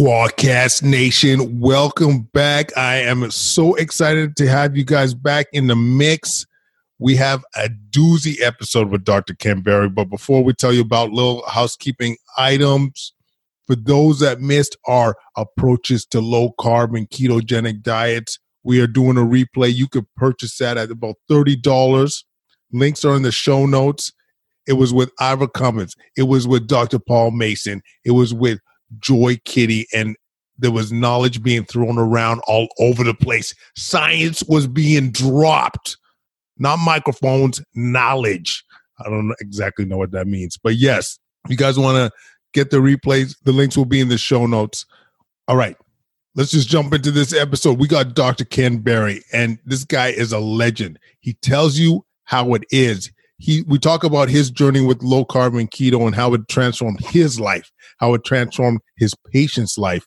Quadcast Nation, welcome back. I am so excited to have you guys back in the mix. We have a doozy episode with Dr. Ken Berry, but before we tell you about little housekeeping items, for those that missed our approaches to low-carb and ketogenic diets, we are doing a replay. You could purchase that at about $30. Links are in the show notes. It was with Ivor Cummins. It was with Dr. Paul Mason. It was with Joy Kitty, and there was knowledge being thrown around all over the place. Science was being dropped, not microphones, knowledge. I don't exactly know what that means, but yes, you guys want to get the replays. The links will be in the show notes. All right, let's just jump into this episode. We got Dr. Ken Berry, and this guy is a legend. He tells you how it is. We talk about his journey with low carb and keto and how it transformed his life, how it transformed his patient's life.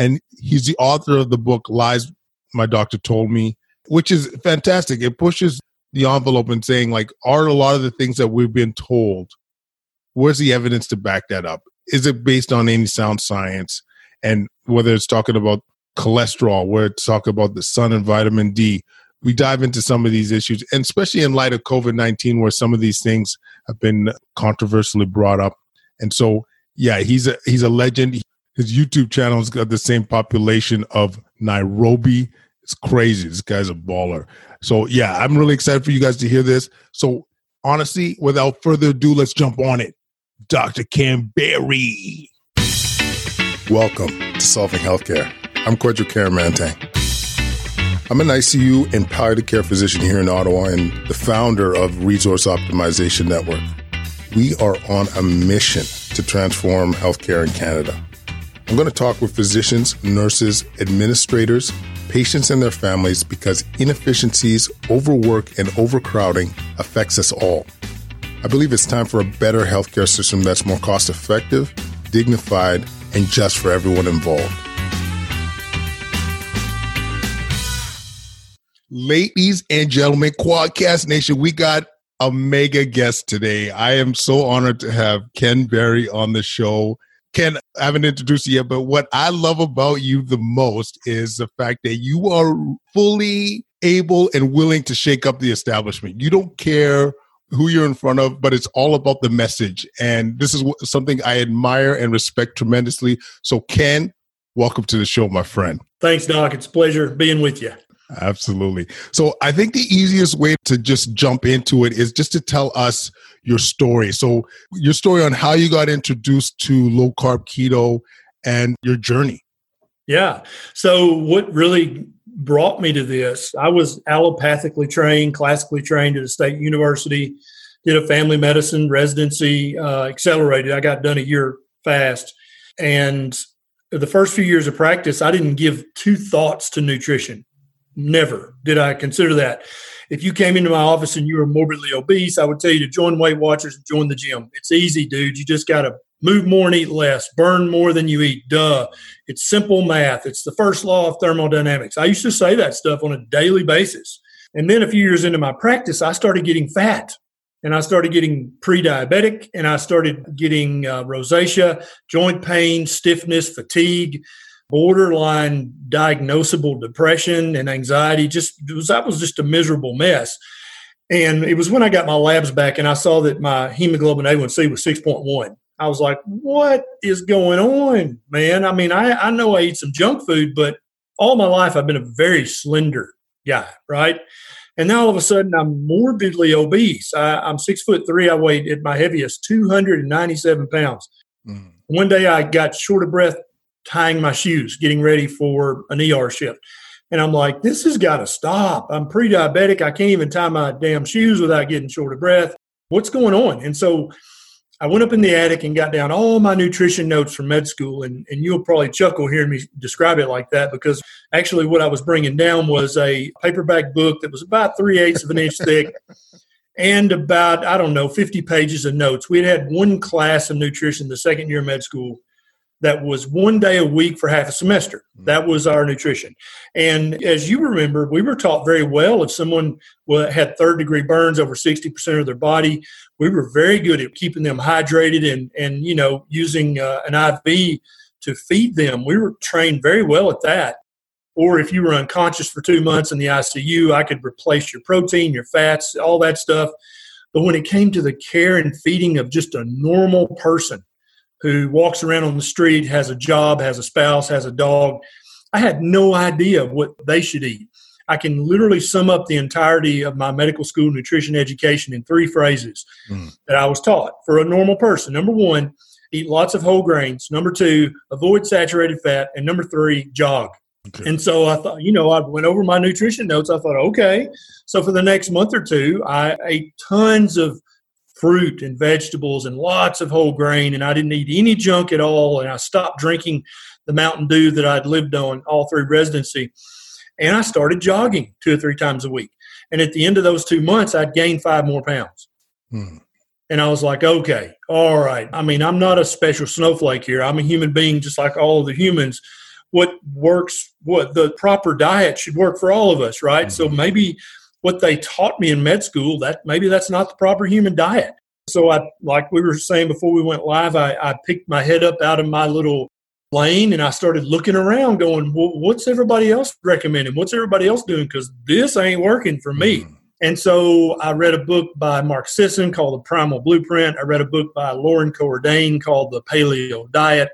And he's the author of the book, Lies My Doctor Told Me, which is fantastic. It pushes the envelope and saying, like, are a lot of the things that we've been told, where's the evidence to back that up? Is it based on any sound science? And whether it's talking about cholesterol, where it's talking about the sun and vitamin D, we dive into some of these issues, and especially in light of COVID-19, where some of these things have been controversially brought up. And so, yeah, he's a legend. His YouTube channel's got the same population of Nairobi. It's crazy. This guy's a baller. So, yeah, I'm really excited for you guys to hear this. So, honestly, without further ado, let's jump on it. Dr. Ken Berry. Welcome to Solving Healthcare. I'm Quadjo Karamante. I'm an ICU and palliative care physician here in Ottawa and the founder of Resource Optimization Network. We are on a mission to transform healthcare in Canada. I'm going to talk with physicians, nurses, administrators, patients and their families because inefficiencies, overwork, and overcrowding affects us all. I believe it's time for a better healthcare system that's more cost-effective, dignified, and just for everyone involved. Ladies and gentlemen, Quadcast Nation, we got a mega guest today. I am so honored to have Ken Berry on the show. Ken, I haven't introduced you yet, but what I love about you the most is the fact that you are fully able and willing to shake up the establishment. You don't care who you're in front of, but it's all about the message. And this is something I admire and respect tremendously. So Ken, welcome to the show, my friend. Thanks, Doc. It's a pleasure being with you. Absolutely. So I think the easiest way to just jump into it is just to tell us your story. So your story on how you got introduced to low carb keto and your journey. Yeah. So what really brought me to this, I was allopathically trained, classically trained at a state university, did a family medicine residency, accelerated. I got done a year fast. And the first few years of practice, I didn't give two thoughts to nutrition. Never did I consider that. If you came into my office and you were morbidly obese, I would tell you to join Weight Watchers and join the gym. It's easy, dude. You just got to move more and eat less, burn more than you eat. Duh. It's simple math. It's the first law of thermodynamics. I used to say that stuff on a daily basis. And then a few years into my practice, I started getting fat. And I started getting pre-diabetic, and I started getting rosacea, joint pain, stiffness, fatigue, borderline diagnosable depression and anxiety. I was just a miserable mess. And it was when I got my labs back and I saw that my hemoglobin A1C was 6.1. I was like, what is going on, man? I mean, I know I eat some junk food, but all my life I've been a very slender guy, right? And now all of a sudden I'm morbidly obese. I'm 6'3". I weighed at my heaviest 297 pounds. Mm. One day I got short of breath tying my shoes, getting ready for an ER shift. And I'm like, this has got to stop. I'm pre-diabetic. I can't even tie my damn shoes without getting short of breath. What's going on? And so I went up in the attic and got down all my nutrition notes from med school. And you'll probably chuckle hearing me describe it like that, because actually what I was bringing down was a paperback book that was about 3/8 of an inch thick and about, 50 pages of notes. We had one class in nutrition the second year of med school that was one day a week for half a semester. That was our nutrition. And as you remember, we were taught very well if someone had third-degree burns over 60% of their body, we were very good at keeping them hydrated and using an IV to feed them. We were trained very well at that. Or if you were unconscious for 2 months in the ICU, I could replace your protein, your fats, all that stuff. But when it came to the care and feeding of just a normal person who walks around on the street, has a job, has a spouse, has a dog, I had no idea what they should eat. I can literally sum up the entirety of my medical school nutrition education in three phrases that I was taught for a normal person. Number one, eat lots of whole grains. Number two, avoid saturated fat. And number three, jog. Okay. And so I thought, I went over my nutrition notes. I thought, okay. So for the next month or two, I ate tons of fruit and vegetables and lots of whole grain, and I didn't eat any junk at all. And I stopped drinking the Mountain Dew that I'd lived on all through residency. And I started jogging 2 or 3 times a week. And at the end of those 2 months, I'd gained 5 more pounds. And I was like, okay, all right. I mean, I'm not a special snowflake here. I'm a human being just like all of the humans. What works, what the proper diet should work for all of us, right? So maybe what they taught me in med school, maybe that's not the proper human diet. So I, like we were saying before we went live, I picked my head up out of my little lane and I started looking around going, well, what's everybody else recommending? What's everybody else doing? Because this ain't working for me. And so I read a book by Mark Sisson called The Primal Blueprint. I read a book by Lauren Cordain called The Paleo Diet.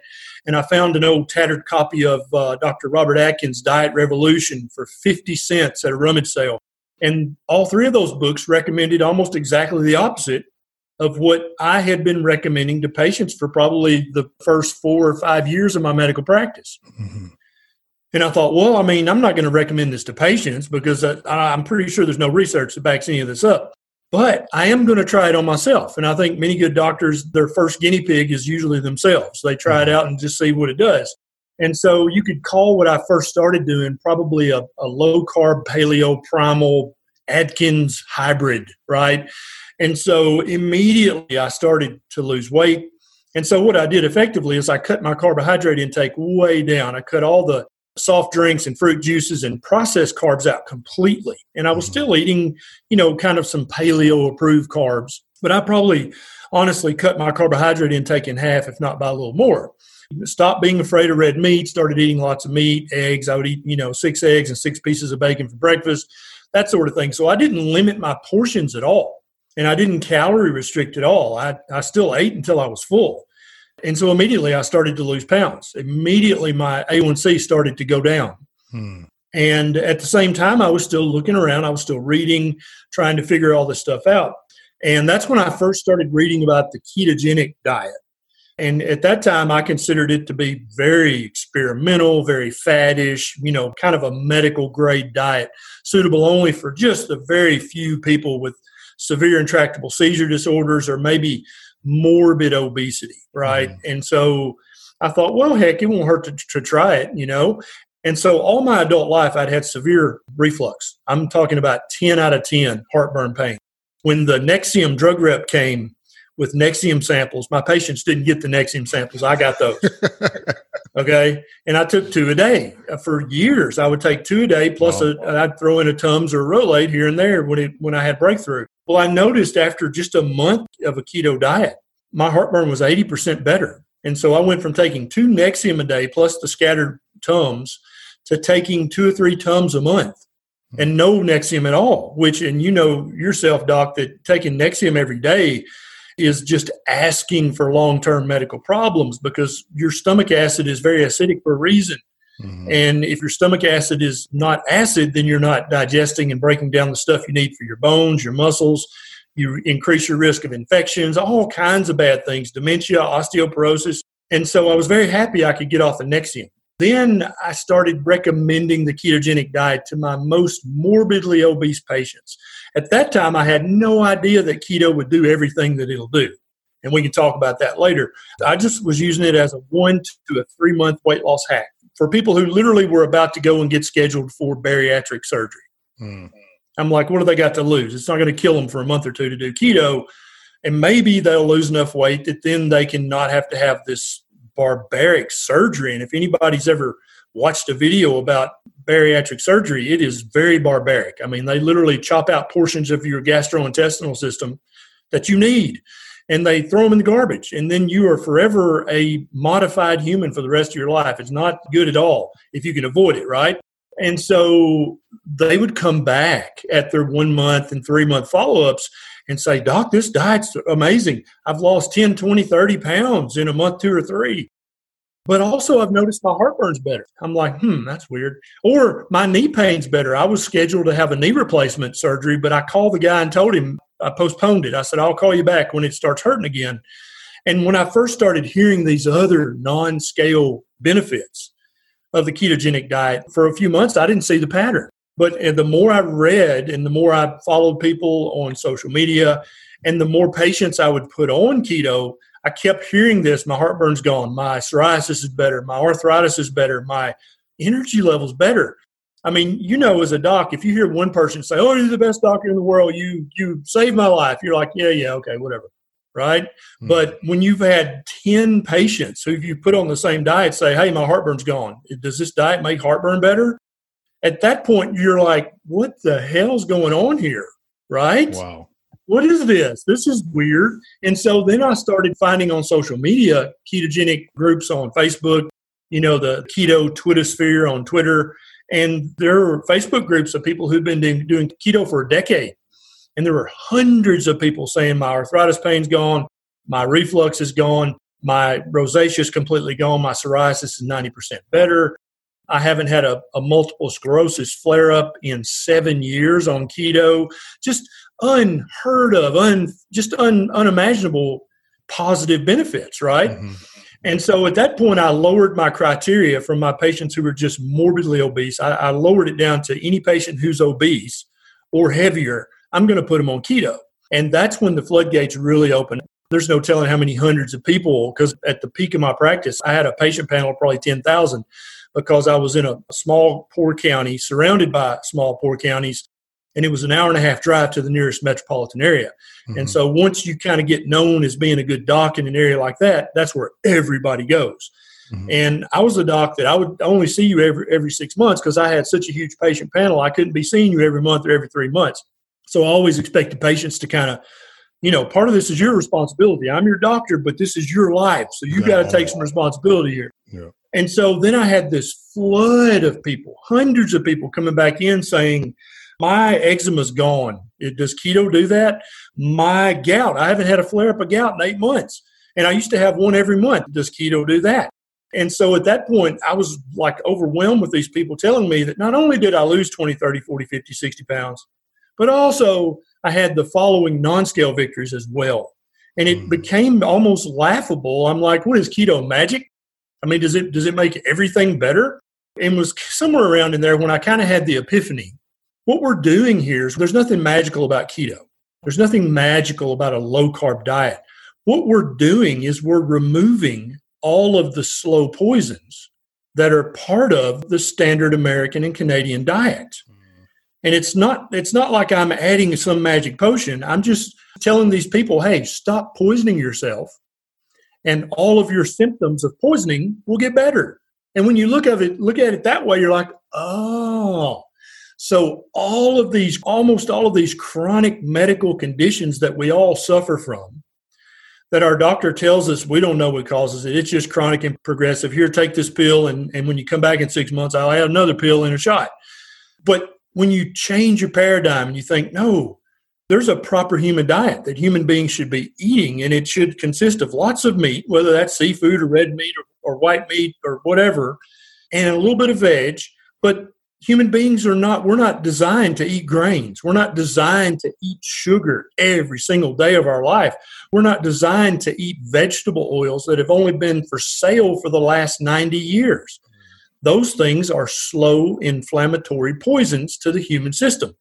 And I found an old tattered copy of Dr. Robert Atkins' Diet Revolution for 50 cents at a rummage sale. And all three of those books recommended almost exactly the opposite of what I had been recommending to patients for probably the first 4 or 5 years of my medical practice. And I thought, well, I mean, I'm not going to recommend this to patients because I'm pretty sure there's no research that backs any of this up. But I am going to try it on myself. And I think many good doctors, their first guinea pig is usually themselves. They try it out and just see what it does. And so you could call what I first started doing probably a low-carb, paleo, primal, Atkins hybrid, right? And so immediately I started to lose weight. And so what I did effectively is I cut my carbohydrate intake way down. I cut all the soft drinks and fruit juices and processed carbs out completely. And I was still eating, kind of some paleo approved carbs, but I probably honestly cut my carbohydrate intake in half, if not by a little more. Stopped being afraid of red meat, started eating lots of meat, eggs. I would eat, 6 eggs and 6 pieces of bacon for breakfast, that sort of thing. So I didn't limit my portions at all. And I didn't calorie restrict at all. I still ate until I was full. And so immediately I started to lose pounds. Immediately my A1C started to go down. And at the same time, I was still looking around. I was still reading, trying to figure all this stuff out. And that's when I first started reading about the ketogenic diet. And at that time, I considered it to be very experimental, very faddish, kind of a medical grade diet, suitable only for just the very few people with severe intractable seizure disorders or maybe morbid obesity, right? And so I thought, well, heck, it won't hurt to try it, And so all my adult life, I'd had severe reflux. I'm talking about 10 out of 10 heartburn pain. When the Nexium drug rep came with Nexium samples, my patients didn't get the Nexium samples. I got those. Okay. And I took 2 a day for years. I would take 2 a day, plus I'd throw in a Tums or a Rolaid here and there when I had breakthrough. Well, I noticed after just a month of a keto diet, my heartburn was 80% better. And so I went from taking 2 Nexium a day plus the scattered Tums to taking 2 or 3 Tums a month and no Nexium at all, which, and you know yourself, Doc, that taking Nexium every day is just asking for long-term medical problems because your stomach acid is very acidic for a reason. And if your stomach acid is not acid, then you're not digesting and breaking down the stuff you need for your bones, your muscles. You increase your risk of infections, all kinds of bad things, dementia, osteoporosis. And so I was very happy I could get off the Nexium. Then I started recommending the ketogenic diet to my most morbidly obese patients. At that time, I had no idea that keto would do everything that it'll do. And we can talk about that later. I just was using it as a 1 to a 3 month weight loss hack for people who literally were about to go and get scheduled for bariatric surgery. I'm like, what do they got to lose? It's not going to kill them for a month or two to do keto. And maybe they'll lose enough weight that then they can not have to have this barbaric surgery. And if anybody's ever watched a video about bariatric surgery, it is very barbaric. I mean, they literally chop out portions of your gastrointestinal system that you need. and they throw them in the garbage. And then you are forever a modified human for the rest of your life. It's not good at all if you can avoid it, right? And so they would come back at their 1 month and 3 month follow-ups and say, Doc, this diet's amazing. I've lost 10, 20, 30 pounds in a month, 2 or 3. But also I've noticed my heartburn's better. I'm like, that's weird. Or my knee pain's better. I was scheduled to have a knee replacement surgery, but I called the guy and told him I postponed it. I said, I'll call you back when it starts hurting again. And when I first started hearing these other non-scale benefits of the ketogenic diet, for a few months, I didn't see the pattern. But the more I read and the more I followed people on social media and the more patients I would put on keto, I kept hearing this. My heartburn's gone. My psoriasis is better. My arthritis is better. My energy level's better. I mean, you know, as a doc, if you hear one person say, oh, you're the best doctor in the world, you saved my life, you're like, yeah, okay, whatever, right? Mm-hmm. But when you've had 10 patients who you put on the same diet say, hey, my heartburn's gone. Does this diet make heartburn better? At that point, you're like, what the hell's going on here, right? Wow. What is this? This is weird. And so then I started finding on social media ketogenic groups on Facebook, you know, the keto Twittersphere on Twitter. And there were Facebook groups of people who'd been doing keto for a decade. And there were hundreds of people saying my arthritis pain's gone, my reflux is gone, my rosacea is completely gone, my psoriasis is 90% better. I haven't had a multiple sclerosis flare-up in 7 years on keto. Just unheard of, unimaginable positive benefits, right? Mm-hmm. And so at that point, I lowered my criteria from my patients who were just morbidly obese. I lowered it down to any patient who's obese or heavier. I'm going to put them on keto. And that's when the floodgates really opened. There's no telling how many hundreds of people, because at the peak of my practice, I had a patient panel of probably 10,000 because I was in a small, poor county, surrounded by small, poor counties, and it was an hour and a half drive to the nearest metropolitan area. Mm-hmm. And so once you kind of get known as being a good doc in an area like that, that's where everybody goes. Mm-hmm. And I was a doc that I would only see you every 6 months because I had such a huge patient panel. I couldn't be seeing you every month or every 3 months. So I always expected patients to kind of, you know, part of this is your responsibility. I'm your doctor, but this is your life. So you got to take some responsibility here. Yeah. And so then I had this flood of people, hundreds of people coming back in saying, my eczema's gone. Does keto do that? My gout. I haven't had a flare-up of gout in 8 months. And I used to have one every month. Does keto do that? And so at that point, I was like overwhelmed with these people telling me that not only did I lose 20, 30, 40, 50, 60 pounds, but also I had the following non-scale victories as well. And it became almost laughable. I'm like, what is keto, magic? I mean, does it make everything better? And was somewhere around in there when I kind of had the epiphany. What we're doing here is there's nothing magical about keto. There's nothing magical about a low-carb diet. What we're doing is we're removing all of the slow poisons that are part of the standard American and Canadian diet. And it's not like I'm adding some magic potion. I'm just telling these people, hey, stop poisoning yourself, and all of your symptoms of poisoning will get better. And when you look at it that way, you're like, oh. So almost all of these chronic medical conditions that we all suffer from, that our doctor tells us we don't know what causes it. It's just chronic and progressive. Here, take this pill, and when you come back in 6 months, I'll add another pill and a shot. But when you change your paradigm and you think, no, there's a proper human diet that human beings should be eating, and it should consist of lots of meat, whether that's seafood or red meat or white meat or whatever, and a little bit of veg. But human beings we're not designed to eat grains. We're not designed to eat sugar every single day of our life. We're not designed to eat vegetable oils that have only been for sale for the last 90 years. Those things are slow inflammatory poisons to the human system.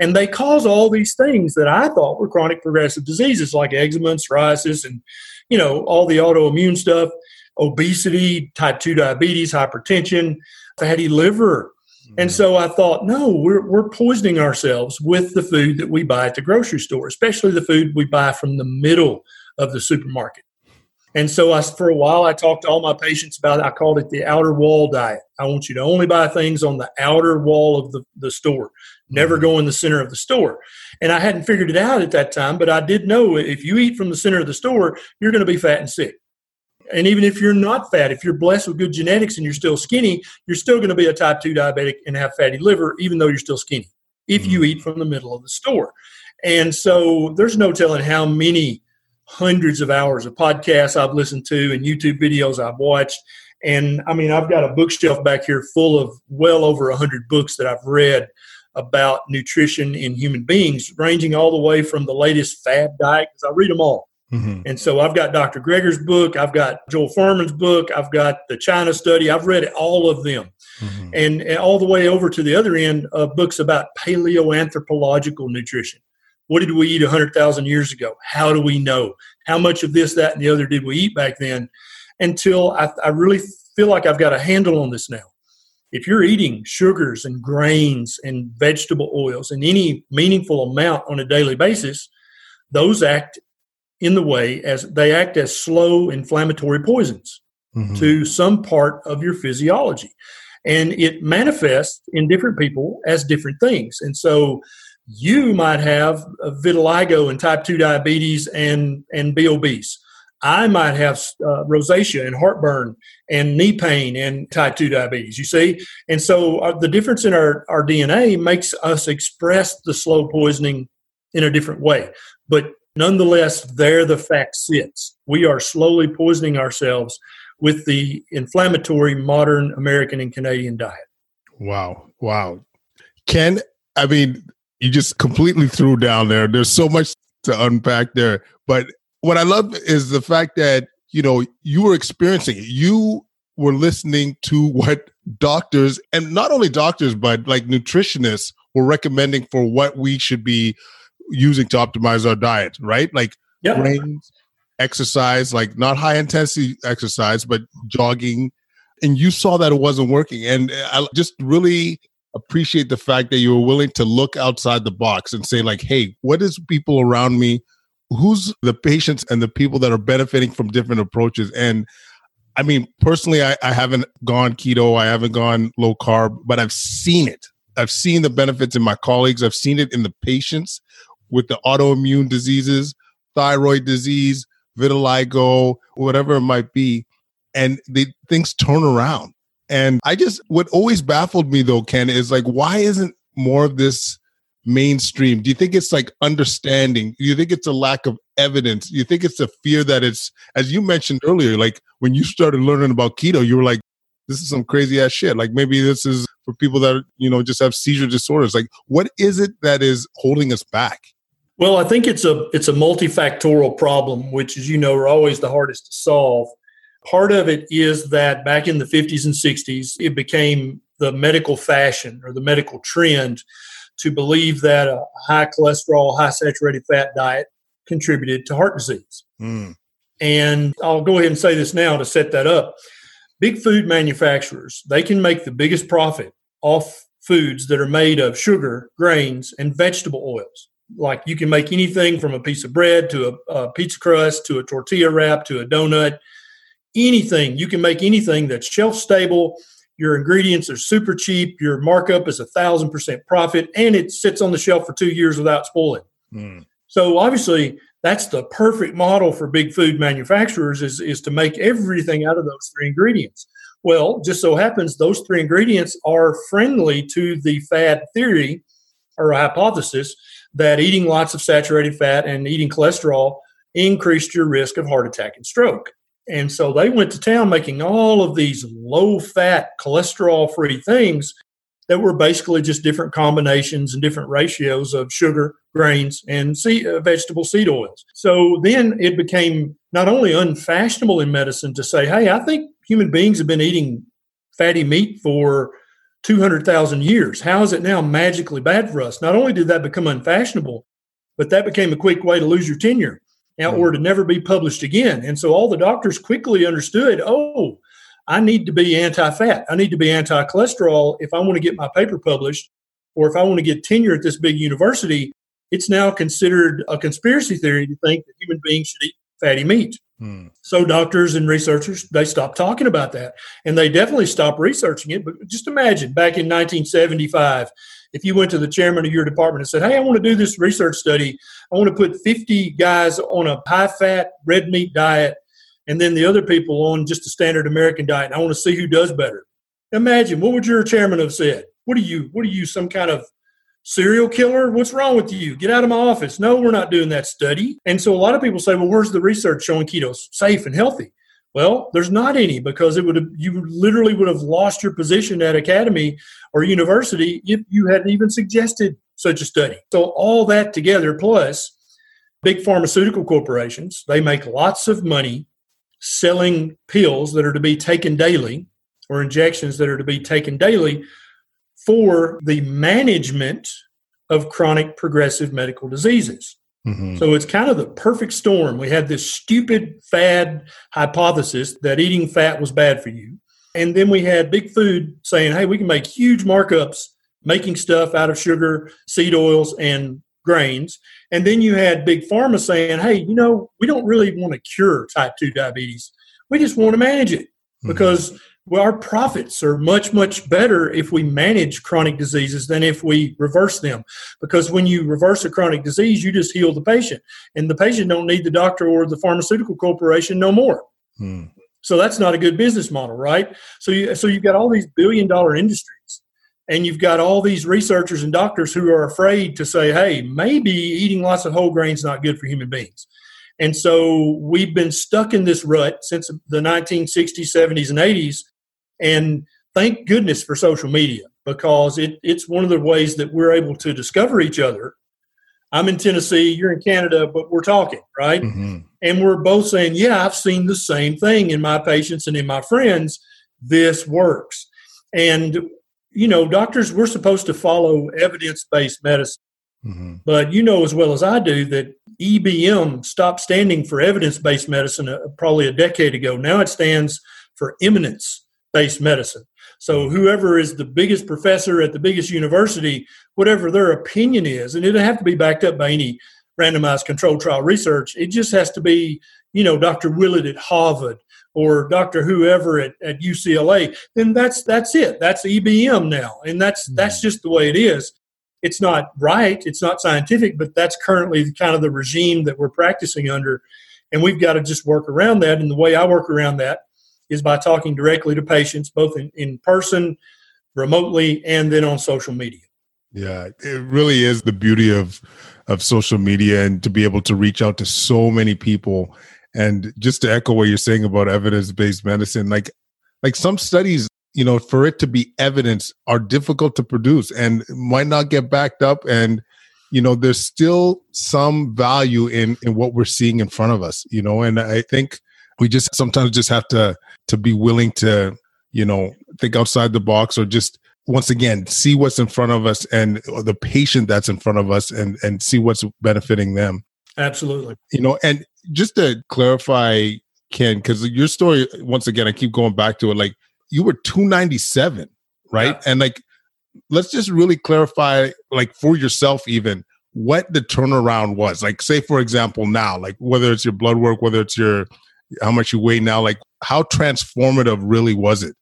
And they cause all these things that I thought were chronic progressive diseases like eczema and psoriasis and, you know, all the autoimmune stuff, obesity, type 2 diabetes, hypertension, fatty liver. And so I thought, no, we're poisoning ourselves with the food that we buy at the grocery store, especially the food we buy from the middle of the supermarket. And so for a while, I talked to all my patients about it. I called it the outer wall diet. I want you to only buy things on the outer wall of the store, never go in the center of the store. And I hadn't figured it out at that time, but I did know if you eat from the center of the store, you're going to be fat and sick. And even if you're not fat, if you're blessed with good genetics and you're still skinny, you're still going to be a type 2 diabetic and have fatty liver, even though you're still skinny, if you eat from the middle of the store. And so there's no telling how many hundreds of hours of podcasts I've listened to and YouTube videos I've watched. And I mean, I've got a bookshelf back here full of well over 100 books that I've read about nutrition in human beings, ranging all the way from the latest fad diet, because I read them all. Mm-hmm. And so I've got Dr. Greger's book, I've got Joel Fuhrman's book, I've got The China Study, I've read all of them. Mm-hmm. And all the way over to the other end of books about paleoanthropological nutrition. What did we eat 100,000 years ago? How do we know? How much of this, that, and the other did we eat back then? Until I really feel like I've got a handle on this now. If you're eating sugars and grains and vegetable oils in any meaningful amount on a daily basis, those act as slow inflammatory poisons to some part of your physiology. And it manifests in different people as different things. And so you might have vitiligo and type 2 diabetes and be obese. I might have rosacea and heartburn and knee pain and type 2 diabetes, you see? And so the difference in our DNA makes us express the slow poisoning in a different way. But nonetheless, there the fact sits. We are slowly poisoning ourselves with the inflammatory modern American and Canadian diet. Wow. Ken, I mean, you just completely threw down there. There's so much to unpack there. But what I love is the fact that, you know, you were experiencing it. You were listening to what doctors, and not only doctors, but like nutritionists were recommending for what we should be using to optimize our diet, right? Like grains, exercise, like not high intensity exercise, but jogging. And you saw that it wasn't working. And I just really appreciate the fact that you were willing to look outside the box and say like, hey, what is people around me? Who's the patients and the people that are benefiting from different approaches? And I mean, personally, I haven't gone keto. I haven't gone low carb, but I've seen it. I've seen the benefits in my colleagues. I've seen it in the patients with the autoimmune diseases, thyroid disease, vitiligo, whatever it might be. And things turn around. And what always baffled me though, Ken, is like, why isn't more of this mainstream? Do you think it's like understanding? Do you think it's a lack of evidence? Do you think it's a fear that it's, as you mentioned earlier, like when you started learning about keto, you were like, this is some crazy ass shit. Like maybe this is for people that, you know, just have seizure disorders. Like what is it that is holding us back? Well, I think it's a multifactorial problem, which as you know, are always the hardest to solve. Part of it is that back in the 50s and 60s, it became the medical fashion or the medical trend to believe that a high cholesterol, high saturated fat diet contributed to heart disease. And I'll go ahead and say this now to set that up. Big food manufacturers, they can make the biggest profit off foods that are made of sugar, grains, and vegetable oils. Like you can make anything from a piece of bread to a pizza crust to a tortilla wrap to a donut. Anything, you can make anything that's shelf stable, your ingredients are super cheap, your markup is 1,000% profit, and it sits on the shelf for 2 years without spoiling. So obviously, that's the perfect model for big food manufacturers is to make everything out of those three ingredients. Well, just so happens those three ingredients are friendly to the fad theory or hypothesis that eating lots of saturated fat and eating cholesterol increased your risk of heart attack and stroke. And so they went to town making all of these low-fat, cholesterol-free things that were basically just different combinations and different ratios of sugar, grains, and vegetable seed oils. So then it became not only unfashionable in medicine to say, hey, I think human beings have been eating fatty meat for 200,000 years. How is it now magically bad for us? Not only did that become unfashionable, but that became a quick way to lose your tenure. Or to never be published again. And so all the doctors quickly understood, oh, I need to be anti-fat. I need to be anti-cholesterol if I want to get my paper published or if I want to get tenure at this big university. It's now considered a conspiracy theory to think that human beings should eat fatty meat. So doctors and researchers, they stopped talking about that, and they definitely stopped researching it. But just imagine back in 1975, if you went to the chairman of your department and said, hey, I want to do this research study. I want to put 50 guys on a high-fat red meat diet and then the other people on just a standard American diet. And I want to see who does better. Imagine, what would your chairman have said? What are you, some kind of serial killer? What's wrong with you? Get out of my office. No, we're not doing that study. And so a lot of people say, well, where's the research showing keto's safe and healthy? Well, there's not any, because you literally would have lost your position at academy or university if you hadn't even suggested such a study. So all that together, plus big pharmaceutical corporations, they make lots of money selling pills that are to be taken daily or injections that are to be taken daily for the management of chronic progressive medical diseases. Mm-hmm. So it's kind of the perfect storm. We had this stupid fad hypothesis that eating fat was bad for you. And then we had big food saying, hey, we can make huge markups making stuff out of sugar, seed oils, and grains. And then you had big pharma saying, hey, we don't really want to cure type 2 diabetes. We just want to manage it, because our profits are much, much better if we manage chronic diseases than if we reverse them. Because when you reverse a chronic disease, you just heal the patient. And the patient don't need the doctor or the pharmaceutical corporation no more. So that's not a good business model, right? So you've got all these billion-dollar industries, and you've got all these researchers and doctors who are afraid to say, hey, maybe eating lots of whole grains is not good for human beings. And so we've been stuck in this rut since the 1960s, 70s, and 80s. And thank goodness for social media, because it's one of the ways that we're able to discover each other. I'm in Tennessee, you're in Canada, but we're talking, right? Mm-hmm. And we're both saying, yeah, I've seen the same thing in my patients and in my friends. This works. And, doctors, we're supposed to follow evidence-based medicine. Mm-hmm. But you know as well as I do that EBM stopped standing for evidence-based medicine probably a decade ago. Now it stands for eminence-based medicine. So whoever is the biggest professor at the biggest university, whatever their opinion is, and it doesn't have to be backed up by any randomized controlled trial research. It just has to be, Dr. Willett at Harvard or Dr. whoever at UCLA. Then that's it. That's EBM now. And that's just the way it is. It's not right. It's not scientific, but that's currently kind of the regime that we're practicing under. And we've got to just work around that. And the way I work around that is by talking directly to patients, both in person, remotely, and then on social media. Yeah, it really is the beauty of social media, and to be able to reach out to so many people. And just to echo what you're saying about evidence-based medicine, like some studies, for it to be evidence are difficult to produce and might not get backed up. And, there's still some value in what we're seeing in front of us, and I think we just sometimes just have to be willing to, think outside the box, or just once again, see what's in front of us and or the patient that's in front of us and see what's benefiting them. Absolutely. And just to clarify, Ken, because your story, once again, I keep going back to it, you were 297, right? Yeah. And let's just really clarify, for yourself even, what the turnaround was. Say, for example, now, whether it's your blood work, whether it's how much you weigh now, how transformative really was it?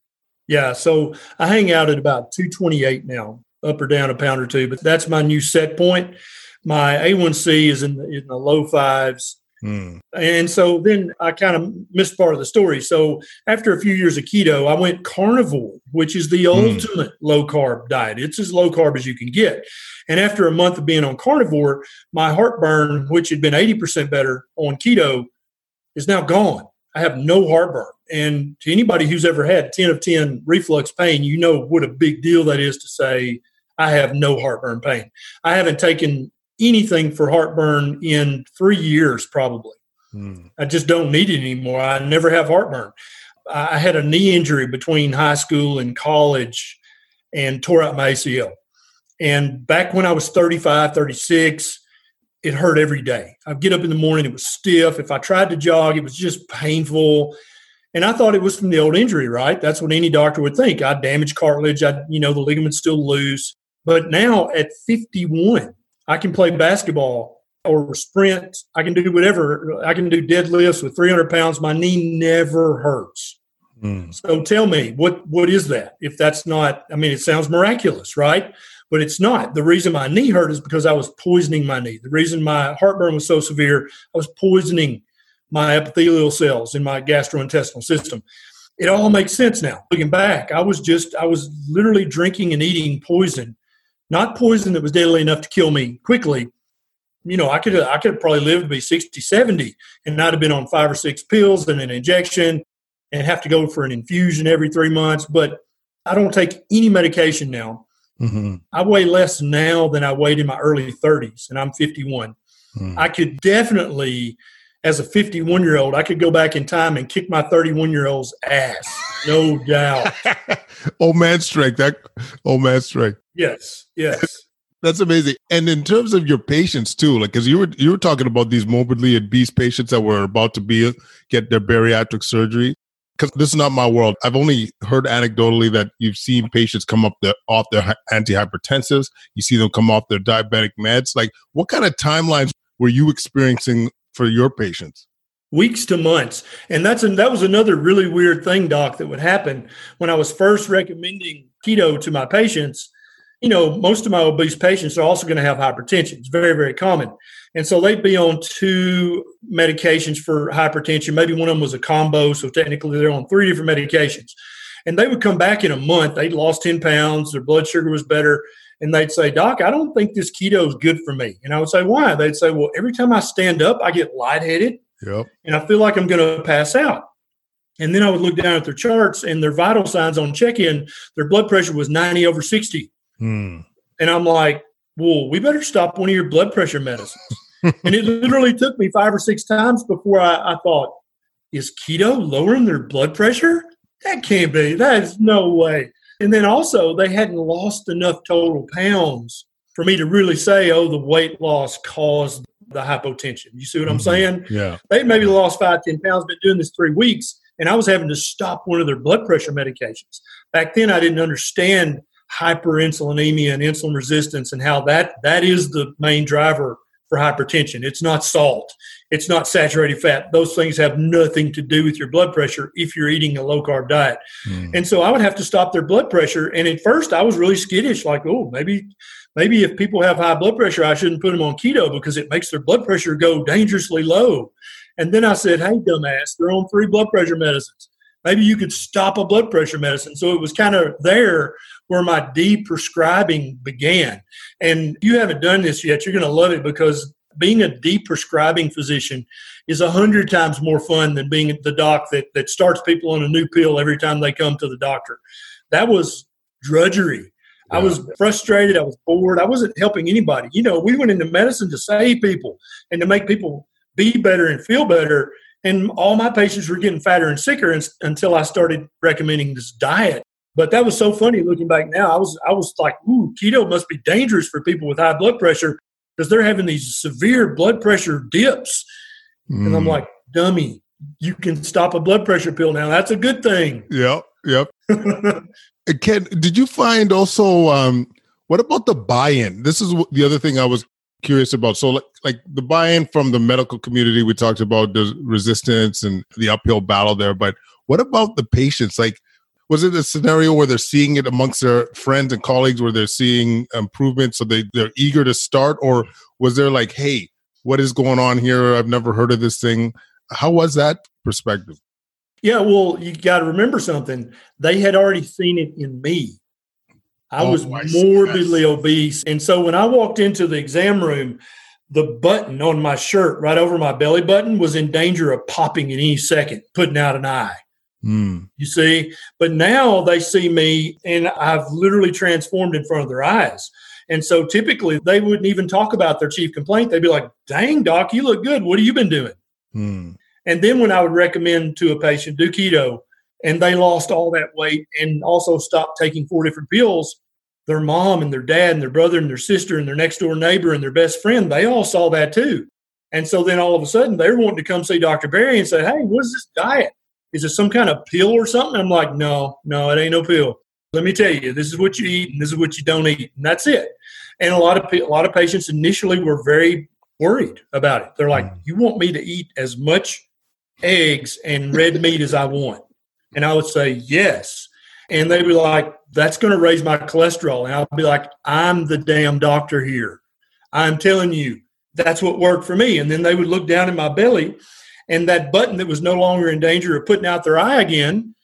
Yeah, so I hang out at about 228 now, up or down a pound or two, but that's my new set point. My A1C is in the low fives. And so then I kind of missed part of the story. So after a few years of keto, I went carnivore, which is the ultimate low carb diet. It's as low carb as you can get. And after a month of being on carnivore, my heartburn, which had been 80% better on keto, is now gone. I have no heartburn. And to anybody who's ever had 10 of 10 reflux pain, what a big deal that is to say, I have no heartburn pain. I haven't taken anything for heartburn in 3 years, probably. I just don't need it anymore. I never have heartburn. I had a knee injury between high school and college and tore out my ACL. And back when I was 35, 36, it hurt every day. I'd get up in the morning, it was stiff. If I tried to jog, it was just painful. And I thought it was from the old injury, right? That's what any doctor would think. I damaged cartilage. The ligament's still loose. But now at 51, I can play basketball or sprint. I can do whatever. I can do deadlifts with 300 pounds. My knee never hurts. So tell me, what is that? If that's not, I mean, it sounds miraculous, right? But it's not. The reason my knee hurt is because I was poisoning my knee. The reason my heartburn was so severe, I was poisoning my epithelial cells in my gastrointestinal system. It all makes sense now. Looking back, I was literally drinking and eating poison, not poison that was deadly enough to kill me quickly. You know, I could have probably lived to be 60, 70, and I'd have been on 5 or 6 pills and an injection and have to go for an infusion every 3 months. But I don't take any medication now. Mm-hmm. I weigh less now than I weighed in my early 30s, and I'm 51. Mm-hmm. I could definitely, as a 51-year-old, I could go back in time and kick my 31-year-old's ass, no doubt. Old man strength. Old man strength. Yes, yes. That's amazing. And in terms of your patients too, like, because you were talking about these morbidly obese patients that were about to get their bariatric surgery. Because this is not my world. I've only heard anecdotally that you've seen patients come up off their antihypertensives. You see them come off their diabetic meds. Like, what kind of timelines were you experiencing for your patients? Weeks to months. And that was another really weird thing, Doc, that would happen. When I was first recommending keto to my patients, you know, most of my obese patients are also going to have hypertension. It's very, very common. And so they'd be on 2 medications for hypertension. Maybe one of them was a combo. So technically they're on 3 different medications, and they would come back in a month. They'd lost 10 pounds. Their blood sugar was better. And they'd say, Doc, I don't think this keto is good for me. And I would say, why? They'd say, well, every time I stand up, I get lightheaded. Yep. And I feel like I'm going to pass out. And then I would look down at their charts and their vital signs on check-in, their blood pressure was 90/60. Hmm. And I'm like, well, we better stop one of your blood pressure medicines. And it literally took me 5 or 6 times before I thought, is keto lowering their blood pressure? That can't be. That is no way. And then also, they hadn't lost enough total pounds for me to really say, oh, the weight loss caused the hypotension. You see what I'm saying? Yeah. They maybe lost 5-10 pounds, been doing this 3 weeks, and I was having to stop one of their blood pressure medications. Back then, I didn't understand hyperinsulinemia and insulin resistance and how that is the main driver for hypertension. It's not salt. It's not saturated fat. Those things have nothing to do with your blood pressure if you're eating a low-carb diet. Mm. And so I would have to stop their blood pressure. And at first I was really skittish, like, oh, maybe if people have high blood pressure, I shouldn't put them on keto because it makes their blood pressure go dangerously low. And then I said, hey, dumbass, they're on 3 blood pressure medicines. Maybe you could stop a blood pressure medicine. So it was kind of there where my deprescribing began. And if you haven't done this yet, you're going to love it, because being a deprescribing physician is 100 times more fun than being the doc that starts people on a new pill every time they come to the doctor. That was drudgery. Yeah. I was frustrated. I was bored. I wasn't helping anybody. You know, we went into medicine to save people and to make people be better and feel better. And all my patients were getting fatter and sicker until I started recommending this diet. But that was so funny looking back now. I was like, ooh, keto must be dangerous for people with high blood pressure because they're having these severe blood pressure dips. Mm. And I'm like, dummy, you can stop a blood pressure pill now. That's a good thing. Yep, yep. Ken, did you find also, what about the buy-in? This is the other thing I was curious about. So like the buy-in from the medical community, we talked about the resistance and the uphill battle there. But what about the patients? Like, was it a scenario where they're seeing it amongst their friends and colleagues where they're seeing improvement, so they're eager to start? Or was there like, hey, what is going on here? I've never heard of this thing. How was that perspective? Yeah, well, you got to remember something. They had already seen it in me. I was morbidly obese. And so when I walked into the exam room, the button on my shirt right over my belly button was in danger of popping at any second, putting out an eye. Mm. You see, but now they see me and I've literally transformed in front of their eyes. And so typically they wouldn't even talk about their chief complaint. They'd be like, dang, doc, you look good. What have you been doing? Mm. And then when I would recommend to a patient, do keto, and they lost all that weight and also stopped taking 4 different pills, their mom and their dad and their brother and their sister and their next door neighbor and their best friend, they all saw that too. And so then all of a sudden they were wanting to come see Dr. Berry and say, hey, what is this diet? Is it some kind of pill or something? I'm like, no, it ain't no pill. Let me tell you, this is what you eat and this is what you don't eat. And that's it. And a lot of patients initially were very worried about it. They're like, you want me to eat as much eggs and red meat as I want? And I would say, yes. And they'd be like, that's going to raise my cholesterol. And I'll be like, I'm the damn doctor here. I'm telling you, that's what worked for me. And then they would look down in my belly, and that button that was no longer in danger of putting out their eye again,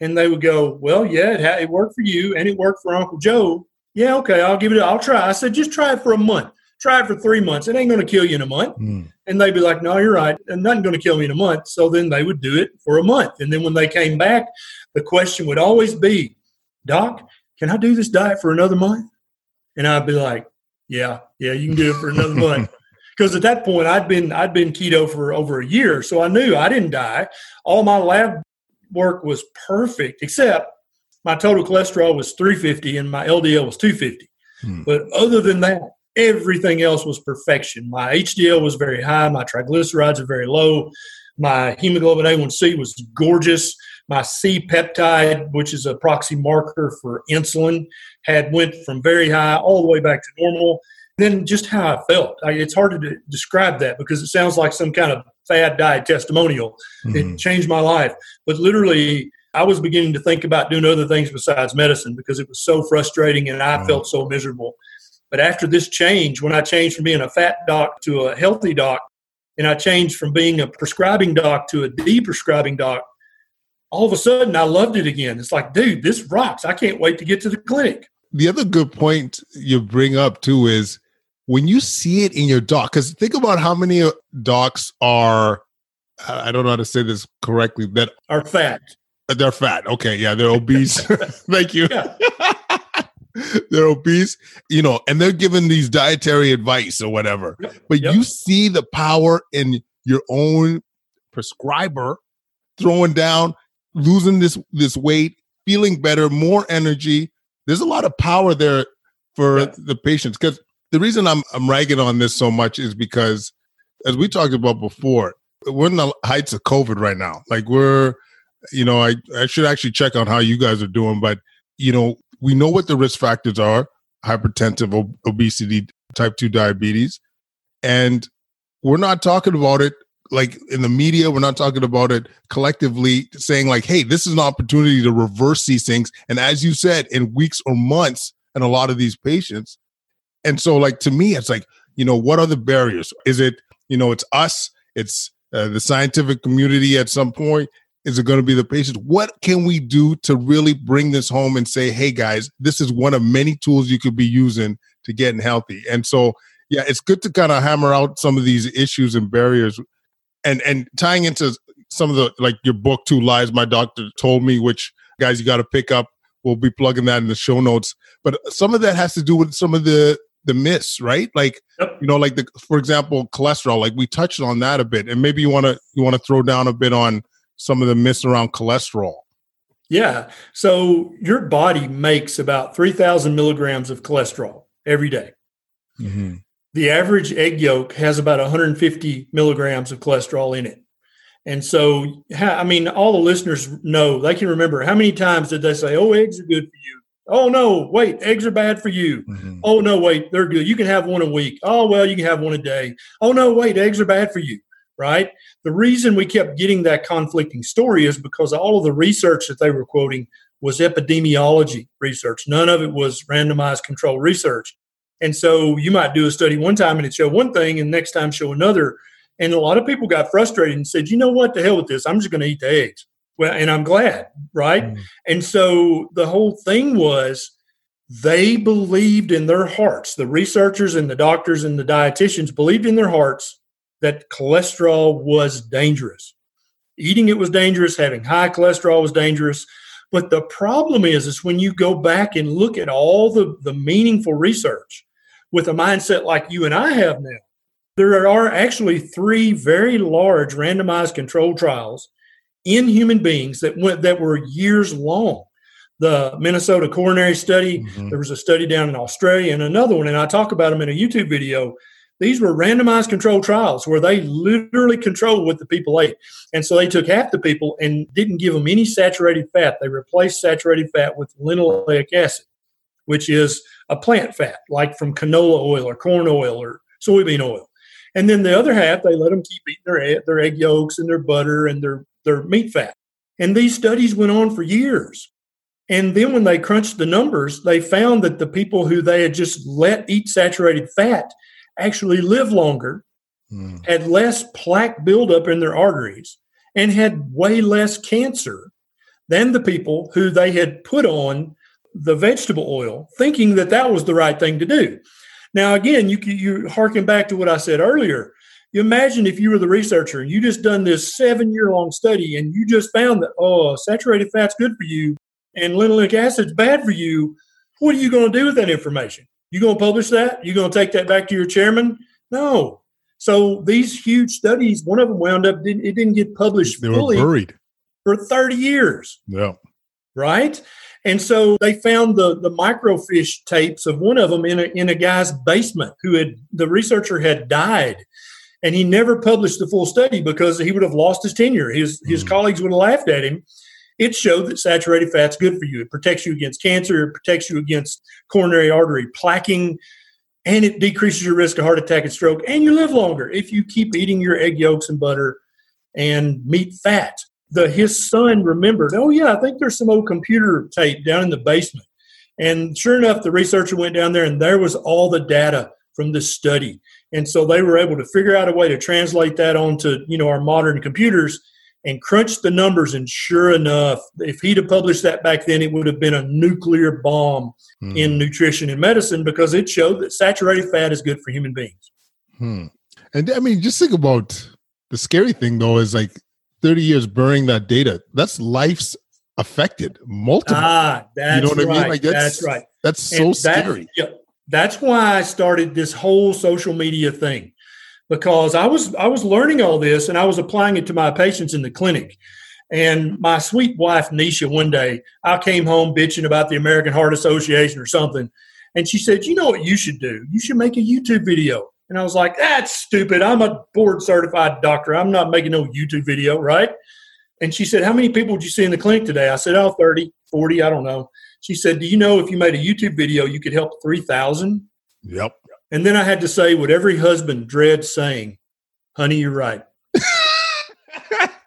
and they would go, well, yeah, it worked for you, and it worked for Uncle Joe. Yeah, okay, I'll try. I said, just try it for a month. Try it for 3 months. It ain't going to kill you in a month. Mm. And they'd be like, no, you're right. Nothing going to kill me in a month. So then they would do it for a month. And then when they came back, the question would always be, Doc, can I do this diet for another month? And I'd be like, yeah, you can do it for another month. Because at that point, I'd been keto for over a year. So I knew I didn't die. All my lab work was perfect, except my total cholesterol was 350 and my LDL was 250. Hmm. But other than that, everything else was perfection. My HDL was very high. My triglycerides are very low. My hemoglobin A1C was gorgeous. My C-peptide, which is a proxy marker for insulin, had went from very high all the way back to normal. Then just how I felt. It's hard to describe that because it sounds like some kind of fad diet testimonial. Mm-hmm. It changed my life. But literally, I was beginning to think about doing other things besides medicine because it was so frustrating and I felt so miserable. But after this change, when I changed from being a fat doc to a healthy doc, and I changed from being a prescribing doc to a de-prescribing doc, all of a sudden I loved it again. It's like, dude, this rocks. I can't wait to get to the clinic. The other good point you bring up too is, when you see it in your doc, because think about how many docs are, I don't know how to say this correctly, that are fat. They're fat. Okay. Yeah. They're obese. Thank you. Yeah. They're obese, and they're given these dietary advice or whatever. Yep. But you see the power in your own prescriber throwing down, losing this weight, feeling better, more energy. There's a lot of power there for the patients, because the reason I'm ragging on this so much is because, as we talked about before, we're in the heights of COVID right now. Like I should actually check on how you guys are doing, but, we know what the risk factors are, hypertensive, obesity, type 2 diabetes, and we're not talking about it like in the media. We're not talking about it collectively saying like, hey, this is an opportunity to reverse these things. And as you said, in weeks or months, and a lot of these patients. And so, like, to me, it's like, what are the barriers? Is it, it's us, it's the scientific community at some point? Is it going to be the patient? What can we do to really bring this home and say, hey, guys, this is one of many tools you could be using to getting healthy? And so, yeah, it's good to kind of hammer out some of these issues and barriers and tying into some of the, like, your book, too, Lies My Doctor Told Me, which, guys, you got to pick up. We'll be plugging that in the show notes. But some of that has to do with some of the myths, right? Like, like for example, cholesterol, like we touched on that a bit, and maybe you want to throw down a bit on some of the myths around cholesterol. Yeah. So your body makes about 3,000 milligrams of cholesterol every day. Mm-hmm. The average egg yolk has about 150 milligrams of cholesterol in it. And so, all the listeners know, they can remember how many times did they say, oh, eggs are good for you. Oh, no, wait, eggs are bad for you. Mm-hmm. Oh, no, wait, they're good. You can have one a week. Oh, well, you can have one a day. Oh, no, wait, eggs are bad for you, right? The reason we kept getting that conflicting story is because all of the research that they were quoting was epidemiology research. None of it was randomized control research. And so you might do a study one time and it show one thing and next time show another. And a lot of people got frustrated and said, you know what, to hell with this. I'm just going to eat the eggs. Well, and I'm glad, right? Mm. And so the whole thing was they believed in their hearts. The researchers and the doctors and the dietitians believed in their hearts that cholesterol was dangerous. Eating it was dangerous. Having high cholesterol was dangerous. But the problem is when you go back and look at all the meaningful research with a mindset like you and I have now, there are actually 3 very large randomized controlled trials in human beings that were years long. The Minnesota coronary study, mm-hmm. There was a study down in Australia, and another one, and I talk about them in a YouTube video. These were randomized controlled trials where they literally controlled what the people ate. And so they took half the people and didn't give them any saturated fat. They replaced saturated fat with linoleic acid, which is a plant fat, like from canola oil or corn oil or soybean oil. And then the other half, they let them keep eating their egg yolks and their butter and their meat fat. And these studies went on for years. And then when they crunched the numbers, they found that the people who they had just let eat saturated fat actually lived longer, had less plaque buildup in their arteries, and had way less cancer than the people who they had put on the vegetable oil, thinking that that was the right thing to do. Now, again, you harken back to what I said earlier. You imagine if you were the researcher and you just done this 7-year-long study and you just found that, saturated fat's good for you and linoleic acid's bad for you. What are you going to do with that information? You going to publish that? You going to take that back to your chairman? No. So these huge studies, one of them wound up, it didn't get published fully. They were buried for 30 years. Yeah. Right? And so they found the microfiche tapes of one of them in a guy's basement the researcher had died, and he never published the full study because he would have lost his tenure. His colleagues would have laughed at him. It showed that saturated fat's good for you. It protects you against cancer. It protects you against coronary artery plaquing, and it decreases your risk of heart attack and stroke, and you live longer if you keep eating your egg yolks and butter and meat fat. His son remembered, I think there's some old computer tape down in the basement. And sure enough, the researcher went down there, and there was all the data from this study. And so they were able to figure out a way to translate that onto, our modern computers and crunch the numbers. And sure enough, if he'd have published that back then, it would have been a nuclear bomb in nutrition and medicine, because it showed that saturated fat is good for human beings. And I mean, just think about the scary thing, though, is 30 years burying that data. That's lives affected, multiple. That's you know what right. I mean? That's right. That's so scary. That's why I started this whole social media thing, because I was learning all this and I was applying it to my patients in the clinic. And my sweet wife, Nisha, one day, I came home bitching about the American Heart Association or something. And she said, you know what you should do? You should make a YouTube video. And I was like, that's stupid. I'm a board-certified doctor. I'm not making no YouTube video, right? And she said, how many people did you see in the clinic today? I said, 30, 40, I don't know. She said, do you know if you made a YouTube video, you could help 3,000? Yep. And then I had to say what every husband dreads saying, honey, you're right.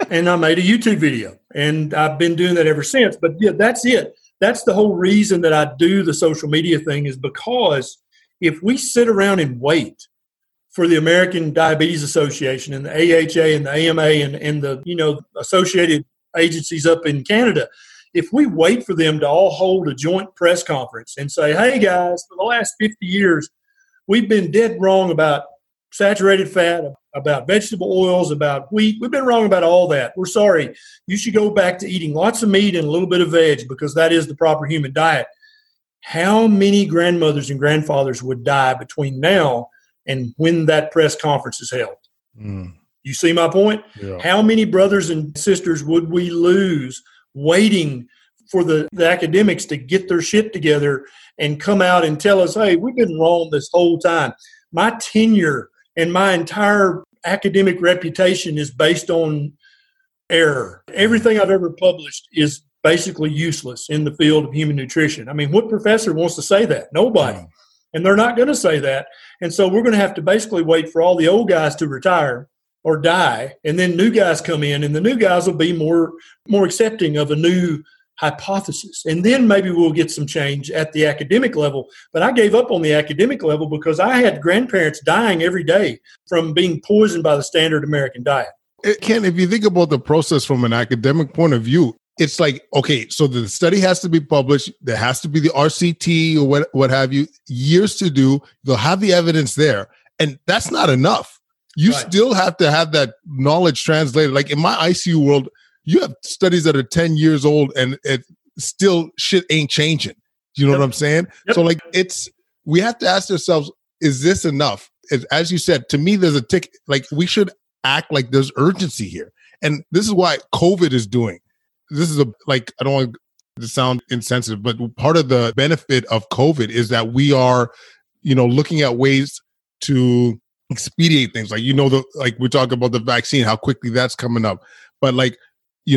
And I made a YouTube video, and I've been doing that ever since. But yeah, that's it. That's the whole reason that I do the social media thing, is because if we sit around and wait for the American Diabetes Association and the AHA and the AMA and the associated agencies up in Canada, if we wait for them to all hold a joint press conference and say, hey, guys, for the last 50 years, we've been dead wrong about saturated fat, about vegetable oils, about wheat. We've been wrong about all that. We're sorry. You should go back to eating lots of meat and a little bit of veg, because that is the proper human diet. How many grandmothers and grandfathers would die between now and when that press conference is held? You see my point? Yeah. How many brothers and sisters would we lose waiting for the academics to get their shit together and come out and tell us, hey, we've been wrong this whole time. My tenure and my entire academic reputation is based on error. Everything I've ever published is basically useless in the field of human nutrition. I mean, what professor wants to say that? Nobody. Yeah. And they're not going to say that. And so we're going to have to basically wait for all the old guys to retire or die, and then new guys come in, and the new guys will be more accepting of a new hypothesis. And then maybe we'll get some change at the academic level. But I gave up on the academic level because I had grandparents dying every day from being poisoned by the standard American diet. Ken, if you think about the process from an academic point of view, it's like, okay, so the study has to be published. There has to be the RCT or what have you, years to do. They'll have the evidence there. And that's not enough. You right. still have to have that knowledge translated. Like in my ICU world, you have studies that are 10 years old and it still shit ain't changing. Do you know what I'm saying? Yep. So we have to ask ourselves, is this enough? As you said, to me, there's a tick. Like we should act like there's urgency here. And this is why COVID is doing. This is I don't want to sound insensitive, but part of the benefit of COVID is that we are, looking at ways to expedite things. We talk about the vaccine, how quickly that's coming up, but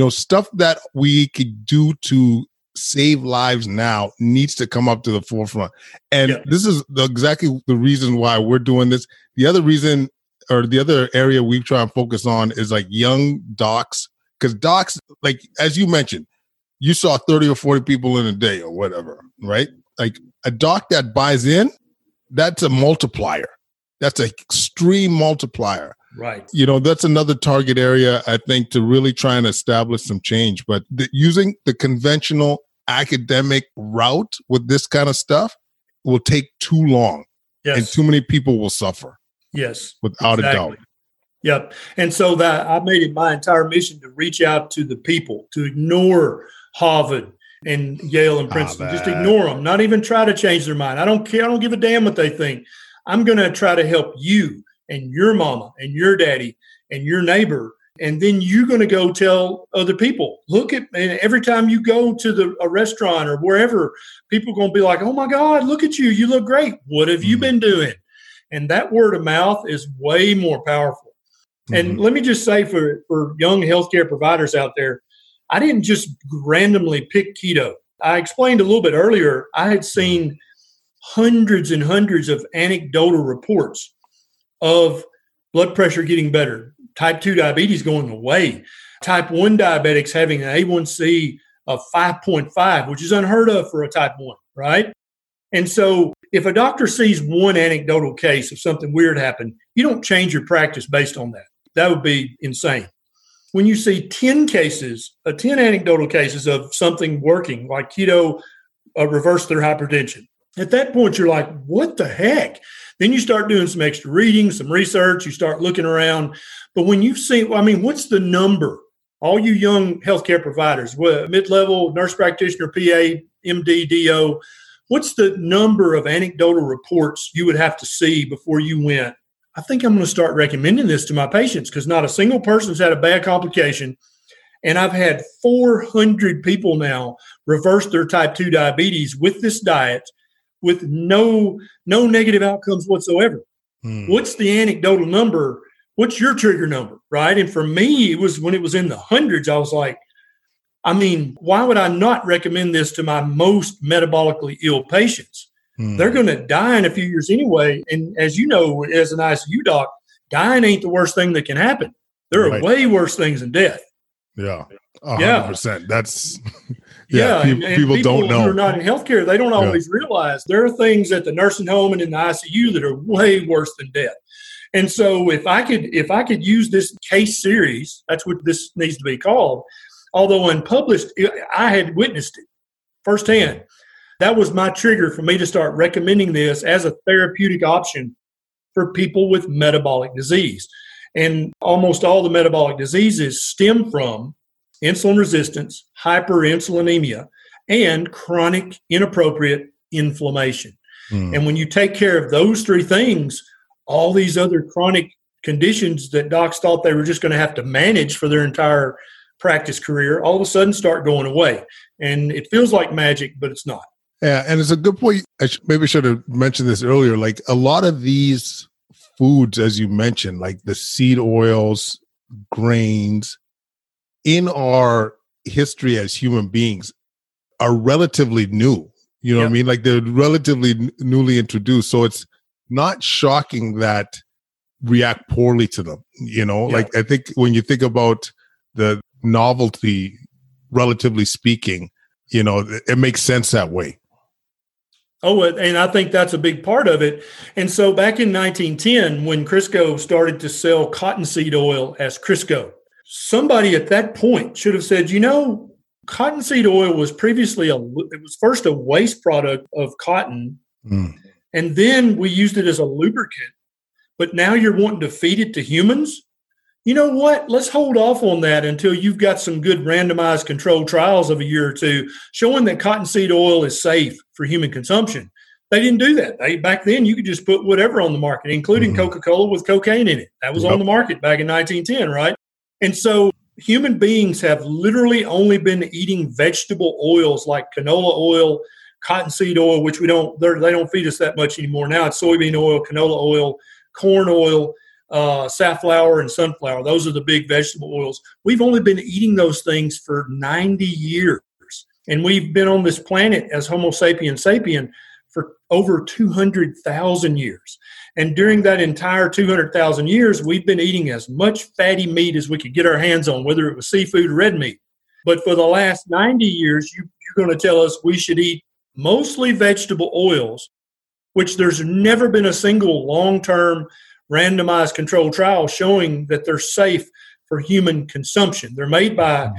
stuff that we could do to save lives now needs to come up to the forefront. And This is exactly the reason why we're doing this. The other reason or the other area we try and focus on is like young docs, because docs, like as you mentioned, you saw 30 or 40 people in a day or whatever, right? Like a doc that buys in, that's a multiplier. That's an extreme multiplier. Right. You know, that's another target area, I think, to really try and establish some change. But using the conventional academic route with this kind of stuff will take too long. Yes. And too many people will suffer. Yes. Without a doubt. Yep. And so that I made it my entire mission to reach out to the people, to ignore Harvard and Yale and Princeton. Just ignore them. Not even try to change their mind. I don't care. I don't give a damn what they think. I'm going to try to help you and your mama and your daddy and your neighbor. And then you're going to go tell other people, look at, and every time you go to a restaurant or wherever, people are going to be like, oh my God, look at you. You look great. What have you been doing? And that word of mouth is way more powerful. Mm-hmm. And let me just say for young healthcare providers out there, I didn't just randomly pick keto. I explained a little bit earlier, I had seen hundreds and hundreds of anecdotal reports of blood pressure getting better, type 2 diabetes going away, type 1 diabetics having an A1C of 5.5, which is unheard of for a type 1, right? And so if a doctor sees one anecdotal case of something weird happen, you don't change your practice based on that. That would be insane. When you see 10 anecdotal cases of something working, like keto reverse their hypertension, at that point, you're like, what the heck? Then you start doing some extra reading, some research, you start looking around. But when you've seen, what's the number? All you young healthcare providers, mid-level, nurse practitioner, PA, MD, DO, what's the number of anecdotal reports you would have to see before you went, I think I'm going to start recommending this to my patients because not a single person's had a bad complication. And I've had 400 people now reverse their type 2 diabetes with this diet, with no negative outcomes whatsoever. What's the anecdotal number? What's your trigger number, right? And for me, it was when it was in the hundreds, I was like, why would I not recommend this to my most metabolically ill patients? They're going to die in a few years anyway. And as you know, as an ICU doc, dying ain't the worst thing that can happen. There are way worse things than death. Yeah, 100%. Yeah. That's... Yeah, people don't know. Who are not in healthcare, they don't always realize there are things at the nursing home and in the ICU that are way worse than death. And so if I could use this case series, that's what this needs to be called, although unpublished, I had witnessed it firsthand. That was my trigger for me to start recommending this as a therapeutic option for people with metabolic disease. And almost all the metabolic diseases stem from insulin resistance, hyperinsulinemia, and chronic inappropriate inflammation. And when you take care of those three things, all these other chronic conditions that docs thought they were just going to have to manage for their entire practice career, all of a sudden start going away. And it feels like magic, but it's not. Yeah, and it's a good point. I maybe should have mentioned this earlier. Like a lot of these foods, as you mentioned, like the seed oils, grains, in our history as human beings are relatively new. You know what I mean? Like they're relatively newly introduced. So it's not shocking that react poorly to them. You know, like I think when you think about the novelty, relatively speaking, you know, it makes sense that way. Oh, and I think that's a big part of it. And so back in 1910, when Crisco started to sell cottonseed oil as Crisco, somebody at that point should have said, cottonseed oil was previously, it was first a waste product of cotton, and then we used it as a lubricant, but now you're wanting to feed it to humans? You know what? Let's hold off on that until you've got some good randomized controlled trials of a year or two showing that cottonseed oil is safe for human consumption. They didn't do that. Back then, you could just put whatever on the market, including Coca-Cola with cocaine in it. That was on the market back in 1910, right? And so human beings have literally only been eating vegetable oils like canola oil, cottonseed oil, which they don't feed us that much anymore. Now it's soybean oil, canola oil, corn oil, safflower, and sunflower. Those are the big vegetable oils. We've only been eating those things for 90 years. And we've been on this planet as Homo sapiens sapien for over 200,000 years. And during that entire 200,000 years, we've been eating as much fatty meat as we could get our hands on, whether it was seafood or red meat. But for the last 90 years, you're going to tell us we should eat mostly vegetable oils, which there's never been a single long-term randomized controlled trial showing that they're safe for human consumption. They're made by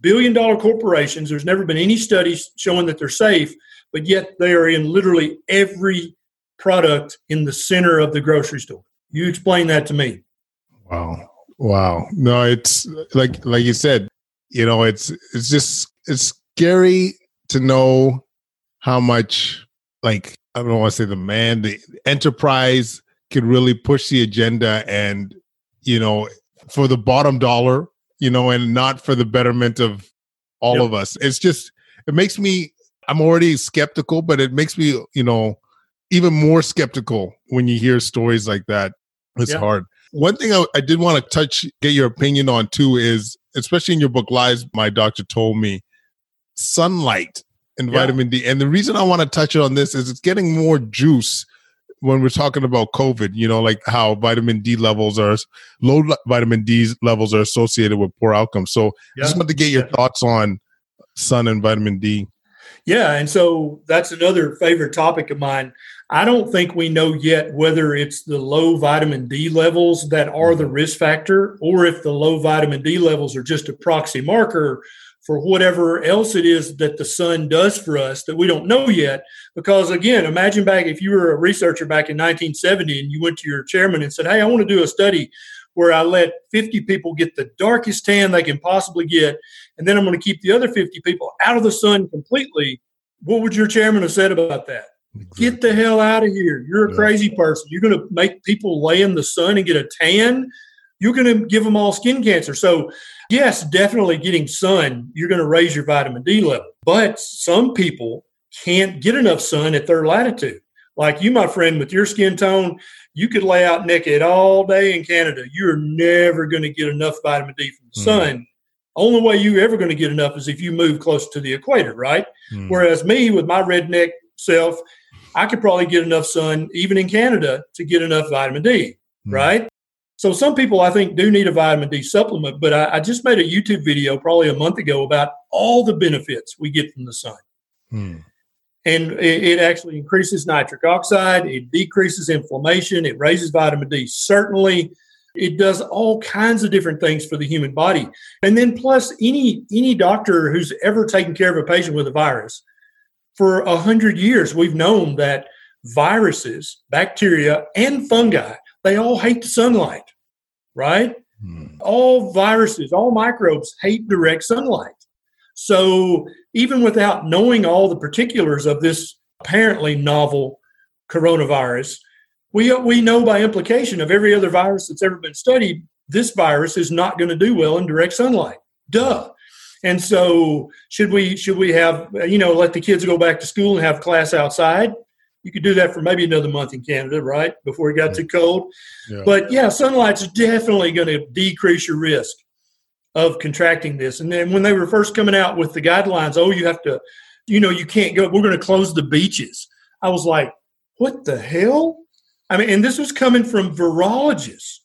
billion-dollar corporations. There's never been any studies showing that they're safe, but yet they are in literally every product in the center of the grocery store. You explain that to me. Wow. No, it's like you said, you know, it's scary to know how much, like, I don't want to say the enterprise could really push the agenda and, you know, for the bottom dollar, you know, and not for the betterment of all of us. It's just, it makes me, I'm already skeptical, but it makes me, you know, even more skeptical when you hear stories like that. It's hard. One thing I did want to get your opinion on too is, especially in your book, Lies My Doctor Told Me, sunlight and vitamin D. And the reason I want to touch on this is it's getting more juice when we're talking about COVID, you know, like how low vitamin D levels are associated with poor outcomes. So I just wanted to get your thoughts on sun and vitamin D. Yeah. And so that's another favorite topic of mine. I don't think we know yet whether it's the low vitamin D levels that are the risk factor, or if the low vitamin D levels are just a proxy marker for whatever else it is that the sun does for us that we don't know yet. Because again, imagine back if you were a researcher back in 1970 and you went to your chairman and said, hey, I want to do a study where I let 50 people get the darkest tan they can possibly get, and then I'm going to keep the other 50 people out of the sun completely. What would your chairman have said about that? Exactly. Get the hell out of here. You're a crazy person. You're going to make people lay in the sun and get a tan? You're going to give them all skin cancer. So yes, definitely getting sun, you're going to raise your vitamin D level. But some people can't get enough sun at their latitude. Like you, my friend, with your skin tone, you could lay out naked all day in Canada. You're never going to get enough vitamin D from the sun. Only way you're ever going to get enough is if you move close to the equator, right? Whereas me, with my redneck self, I could probably get enough sun, even in Canada, to get enough vitamin D, right? So some people, I think, do need a vitamin D supplement, but I just made a YouTube video probably a month ago about all the benefits we get from the sun. And it actually increases nitric oxide. It decreases inflammation. It raises vitamin D. Certainly, it does all kinds of different things for the human body. And then plus, any doctor who's ever taken care of a patient with a virus, for 100 years, we've known that viruses, bacteria, and fungi, they all hate the sunlight, right? All viruses, all microbes hate direct sunlight. So even without knowing all the particulars of this apparently novel coronavirus, we know by implication of every other virus that's ever been studied, this virus is not going to do well in direct sunlight. Duh. And so should we have, you know, let the kids go back to school and have class outside? You could do that for maybe another month in Canada, right, before it got too cold. Yeah. But, yeah, sunlight's definitely going to decrease your risk of contracting this. And then when they were first coming out with the guidelines, you have to, you know, you can't go. We're going to close the beaches. I was like, what the hell? I mean, and this was coming from virologists.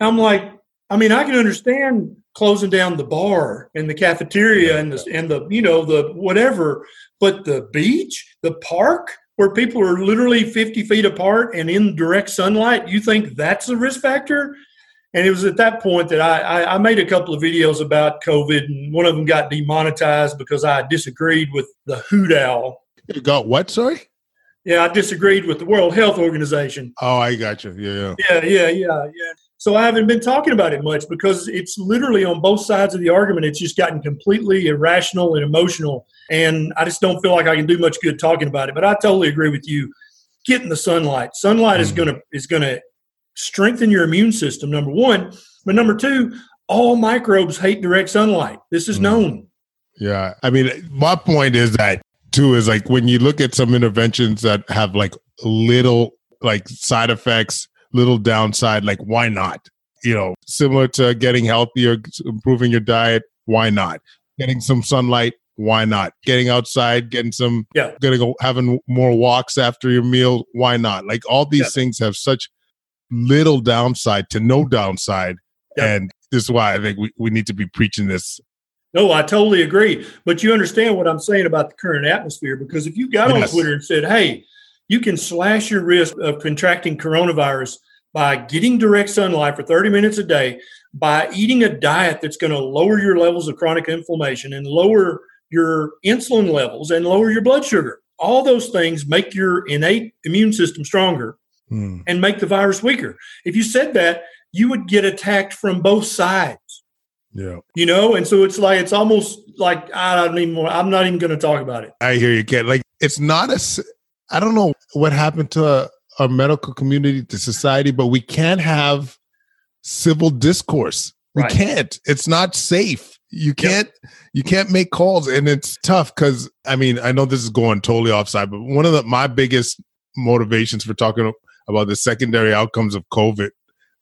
I'm like, I mean, I can understand closing down the bar and the cafeteria and the, you know, the whatever, but the beach, the park, where people are literally 50 feet apart and in direct sunlight, you think that's a risk factor? And it was at that point that I made a couple of videos about COVID, and one of them got demonetized because I disagreed with the hoot owl. You got what, sorry? Yeah, I disagreed with the World Health Organization. Oh, I got you. Yeah. So I haven't been talking about it much because it's literally on both sides of the argument. It's just gotten completely irrational and emotional. And I just don't feel like I can do much good talking about it. But I totally agree with you. Get in the sunlight. Sunlight is going to strengthen your immune system, number one. But number two, all microbes hate direct sunlight. This is known. Yeah. I mean, my point is that, too, is like when you look at some interventions that have like little like side effects, little downside, like why not? You know, similar to getting healthier, improving your diet, why not? Getting some sunlight, why not? Getting outside, getting some, gonna go having more walks after your meal, why not? Like all these things have such little downside to no downside. And this is why I think we need to be preaching this. No, I totally agree. But you understand what I'm saying about the current atmosphere, because if you got on Twitter and said, hey, you can slash your risk of contracting coronavirus by getting direct sunlight for 30 minutes a day, by eating a diet that's going to lower your levels of chronic inflammation and lower your insulin levels and lower your blood sugar. All those things make your innate immune system stronger and make the virus weaker. If you said that, you would get attacked from both sides. Yeah. You know, and so it's like, it's almost like, I'm not even going to talk about it. I hear you, Ken. Like, it's not a, I don't know what happened to our medical community, to society, but we can't have civil discourse. Right. We can't, it's not safe. You can't make calls. And it's tough because, I mean, I know this is going totally offside, but one of my biggest motivations for talking about the secondary outcomes of COVID,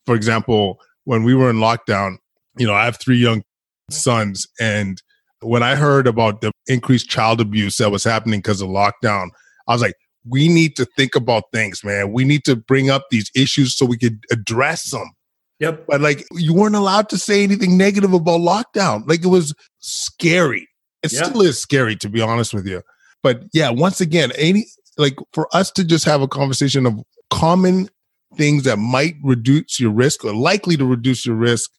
for example, when we were in lockdown, you know, I have 3 young sons, and when I heard about the increased child abuse that was happening because of lockdown, I was like, we need to think about things, man. We need to bring up these issues so we could address them. Yep. But like, you weren't allowed to say anything negative about lockdown. Like, it was scary. It still is scary, to be honest with you. But yeah, once again, for us to just have a conversation of common things that might reduce your risk or likely to reduce your risk,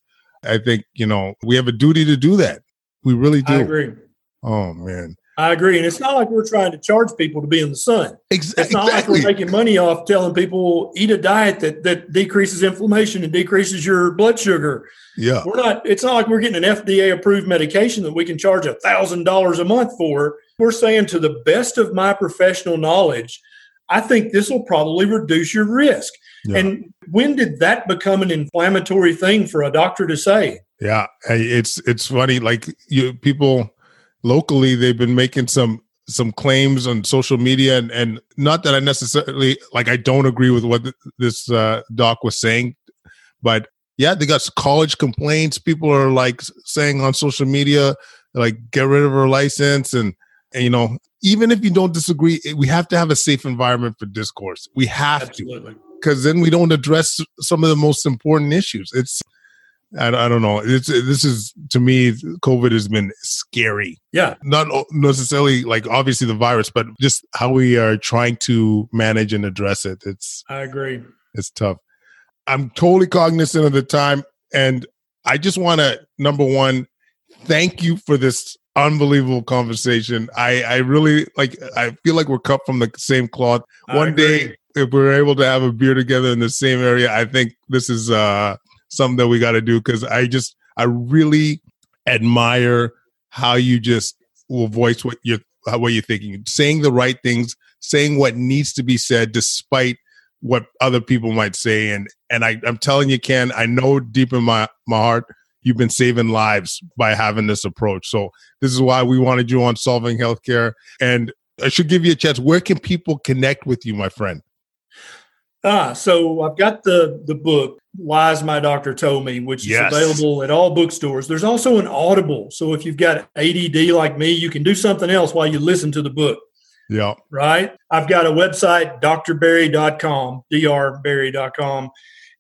I think, you know, we have a duty to do that. We really do. I agree. Oh, man. I agree. And it's not like we're trying to charge people to be in the sun. Exactly. It's not like we're making money off telling people eat a diet that decreases inflammation and decreases your blood sugar. Yeah. It's not like we're getting an FDA-approved medication that we can charge $1,000 a month for. We're saying, to the best of my professional knowledge, I think this will probably reduce your risk. Yeah. And when did that become an inflammatory thing for a doctor to say? Yeah, it's funny. Like, people locally, they've been making some claims on social media, and not that I necessarily, like, I don't agree with what this doc was saying, but yeah, they got college complaints. People are like saying on social media, like, get rid of her license, and you know, even if you don't disagree, we have to have a safe environment for discourse. We have to. Because then we don't address some of the most important issues. I don't know. This is, to me, COVID has been scary. Yeah. Not necessarily, like, obviously the virus, but just how we are trying to manage and address it. I agree. It's tough. I'm totally cognizant of the time. And I just want to, number one, thank you for this unbelievable conversation. I really, like, I feel like we're cut from the same cloth. One day, if we're able to have a beer together in the same area, I think this is something that we got to do, because I really admire how you just will voice what you're thinking, saying the right things, saying what needs to be said despite what other people might say. And I'm telling you, Ken, I know deep in my heart, you've been saving lives by having this approach. So this is why we wanted you on Solving Healthcare. And I should give you a chance. Where can people connect with you, my friend? So I've got the book, Lies My Doctor Told Me, which is available at all bookstores. There's also an Audible. So if you've got ADD like me, you can do something else while you listen to the book. Yeah. Right? I've got a website, drberry.com.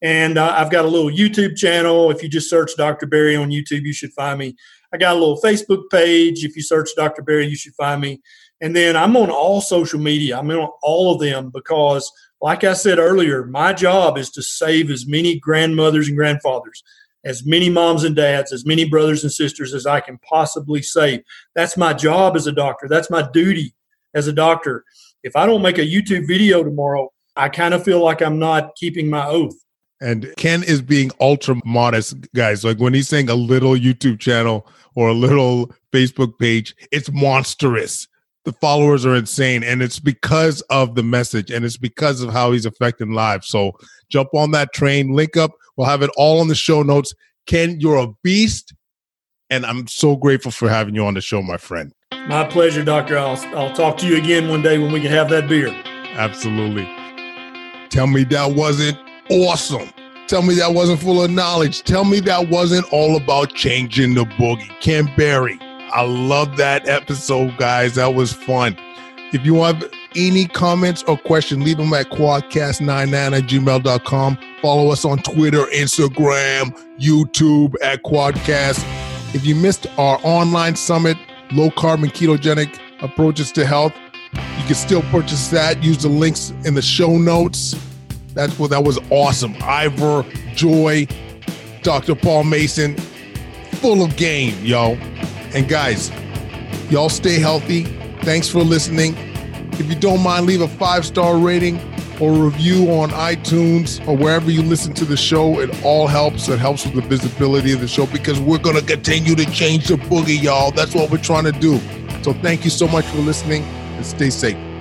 And I've got a little YouTube channel. If you just search Dr. Berry on YouTube, you should find me. I got a little Facebook page. If you search Dr. Berry, you should find me. And then I'm on all social media. I'm on all of them because, like I said earlier, my job is to save as many grandmothers and grandfathers, as many moms and dads, as many brothers and sisters as I can possibly save. That's my job as a doctor. That's my duty as a doctor. If I don't make a YouTube video tomorrow, I kind of feel like I'm not keeping my oath. And Ken is being ultra modest, guys. Like, when he's saying a little YouTube channel or a little Facebook page, it's monstrous. The followers are insane. And it's because of the message, and it's because of how he's affecting lives. So jump on that train, link up. We'll have it all on the show notes. Ken, you're a beast. And I'm so grateful for having you on the show, my friend. My pleasure, Doctor. I'll talk to you again one day when we can have that beer. Absolutely. Tell me that wasn't awesome. Tell me that wasn't full of knowledge. Tell me that wasn't all about changing the boogie. Ken Berry, I love that episode, guys. That was fun. If you have any comments or questions, leave them at quadcast99@gmail.com. Follow us on Twitter, Instagram, YouTube at Quadcast. If you missed our online summit, Low Carb and Ketogenic Approaches to Health, you can still purchase that. Use the links in the show notes. That was awesome. Ivor, Joy, Dr. Paul Mason, full of game, yo. And guys, y'all stay healthy. Thanks for listening. If you don't mind, leave a 5-star rating or review on iTunes or wherever you listen to the show. It all helps. It helps with the visibility of the show because we're going to continue to change the boogie, y'all. That's what we're trying to do. So thank you so much for listening and stay safe.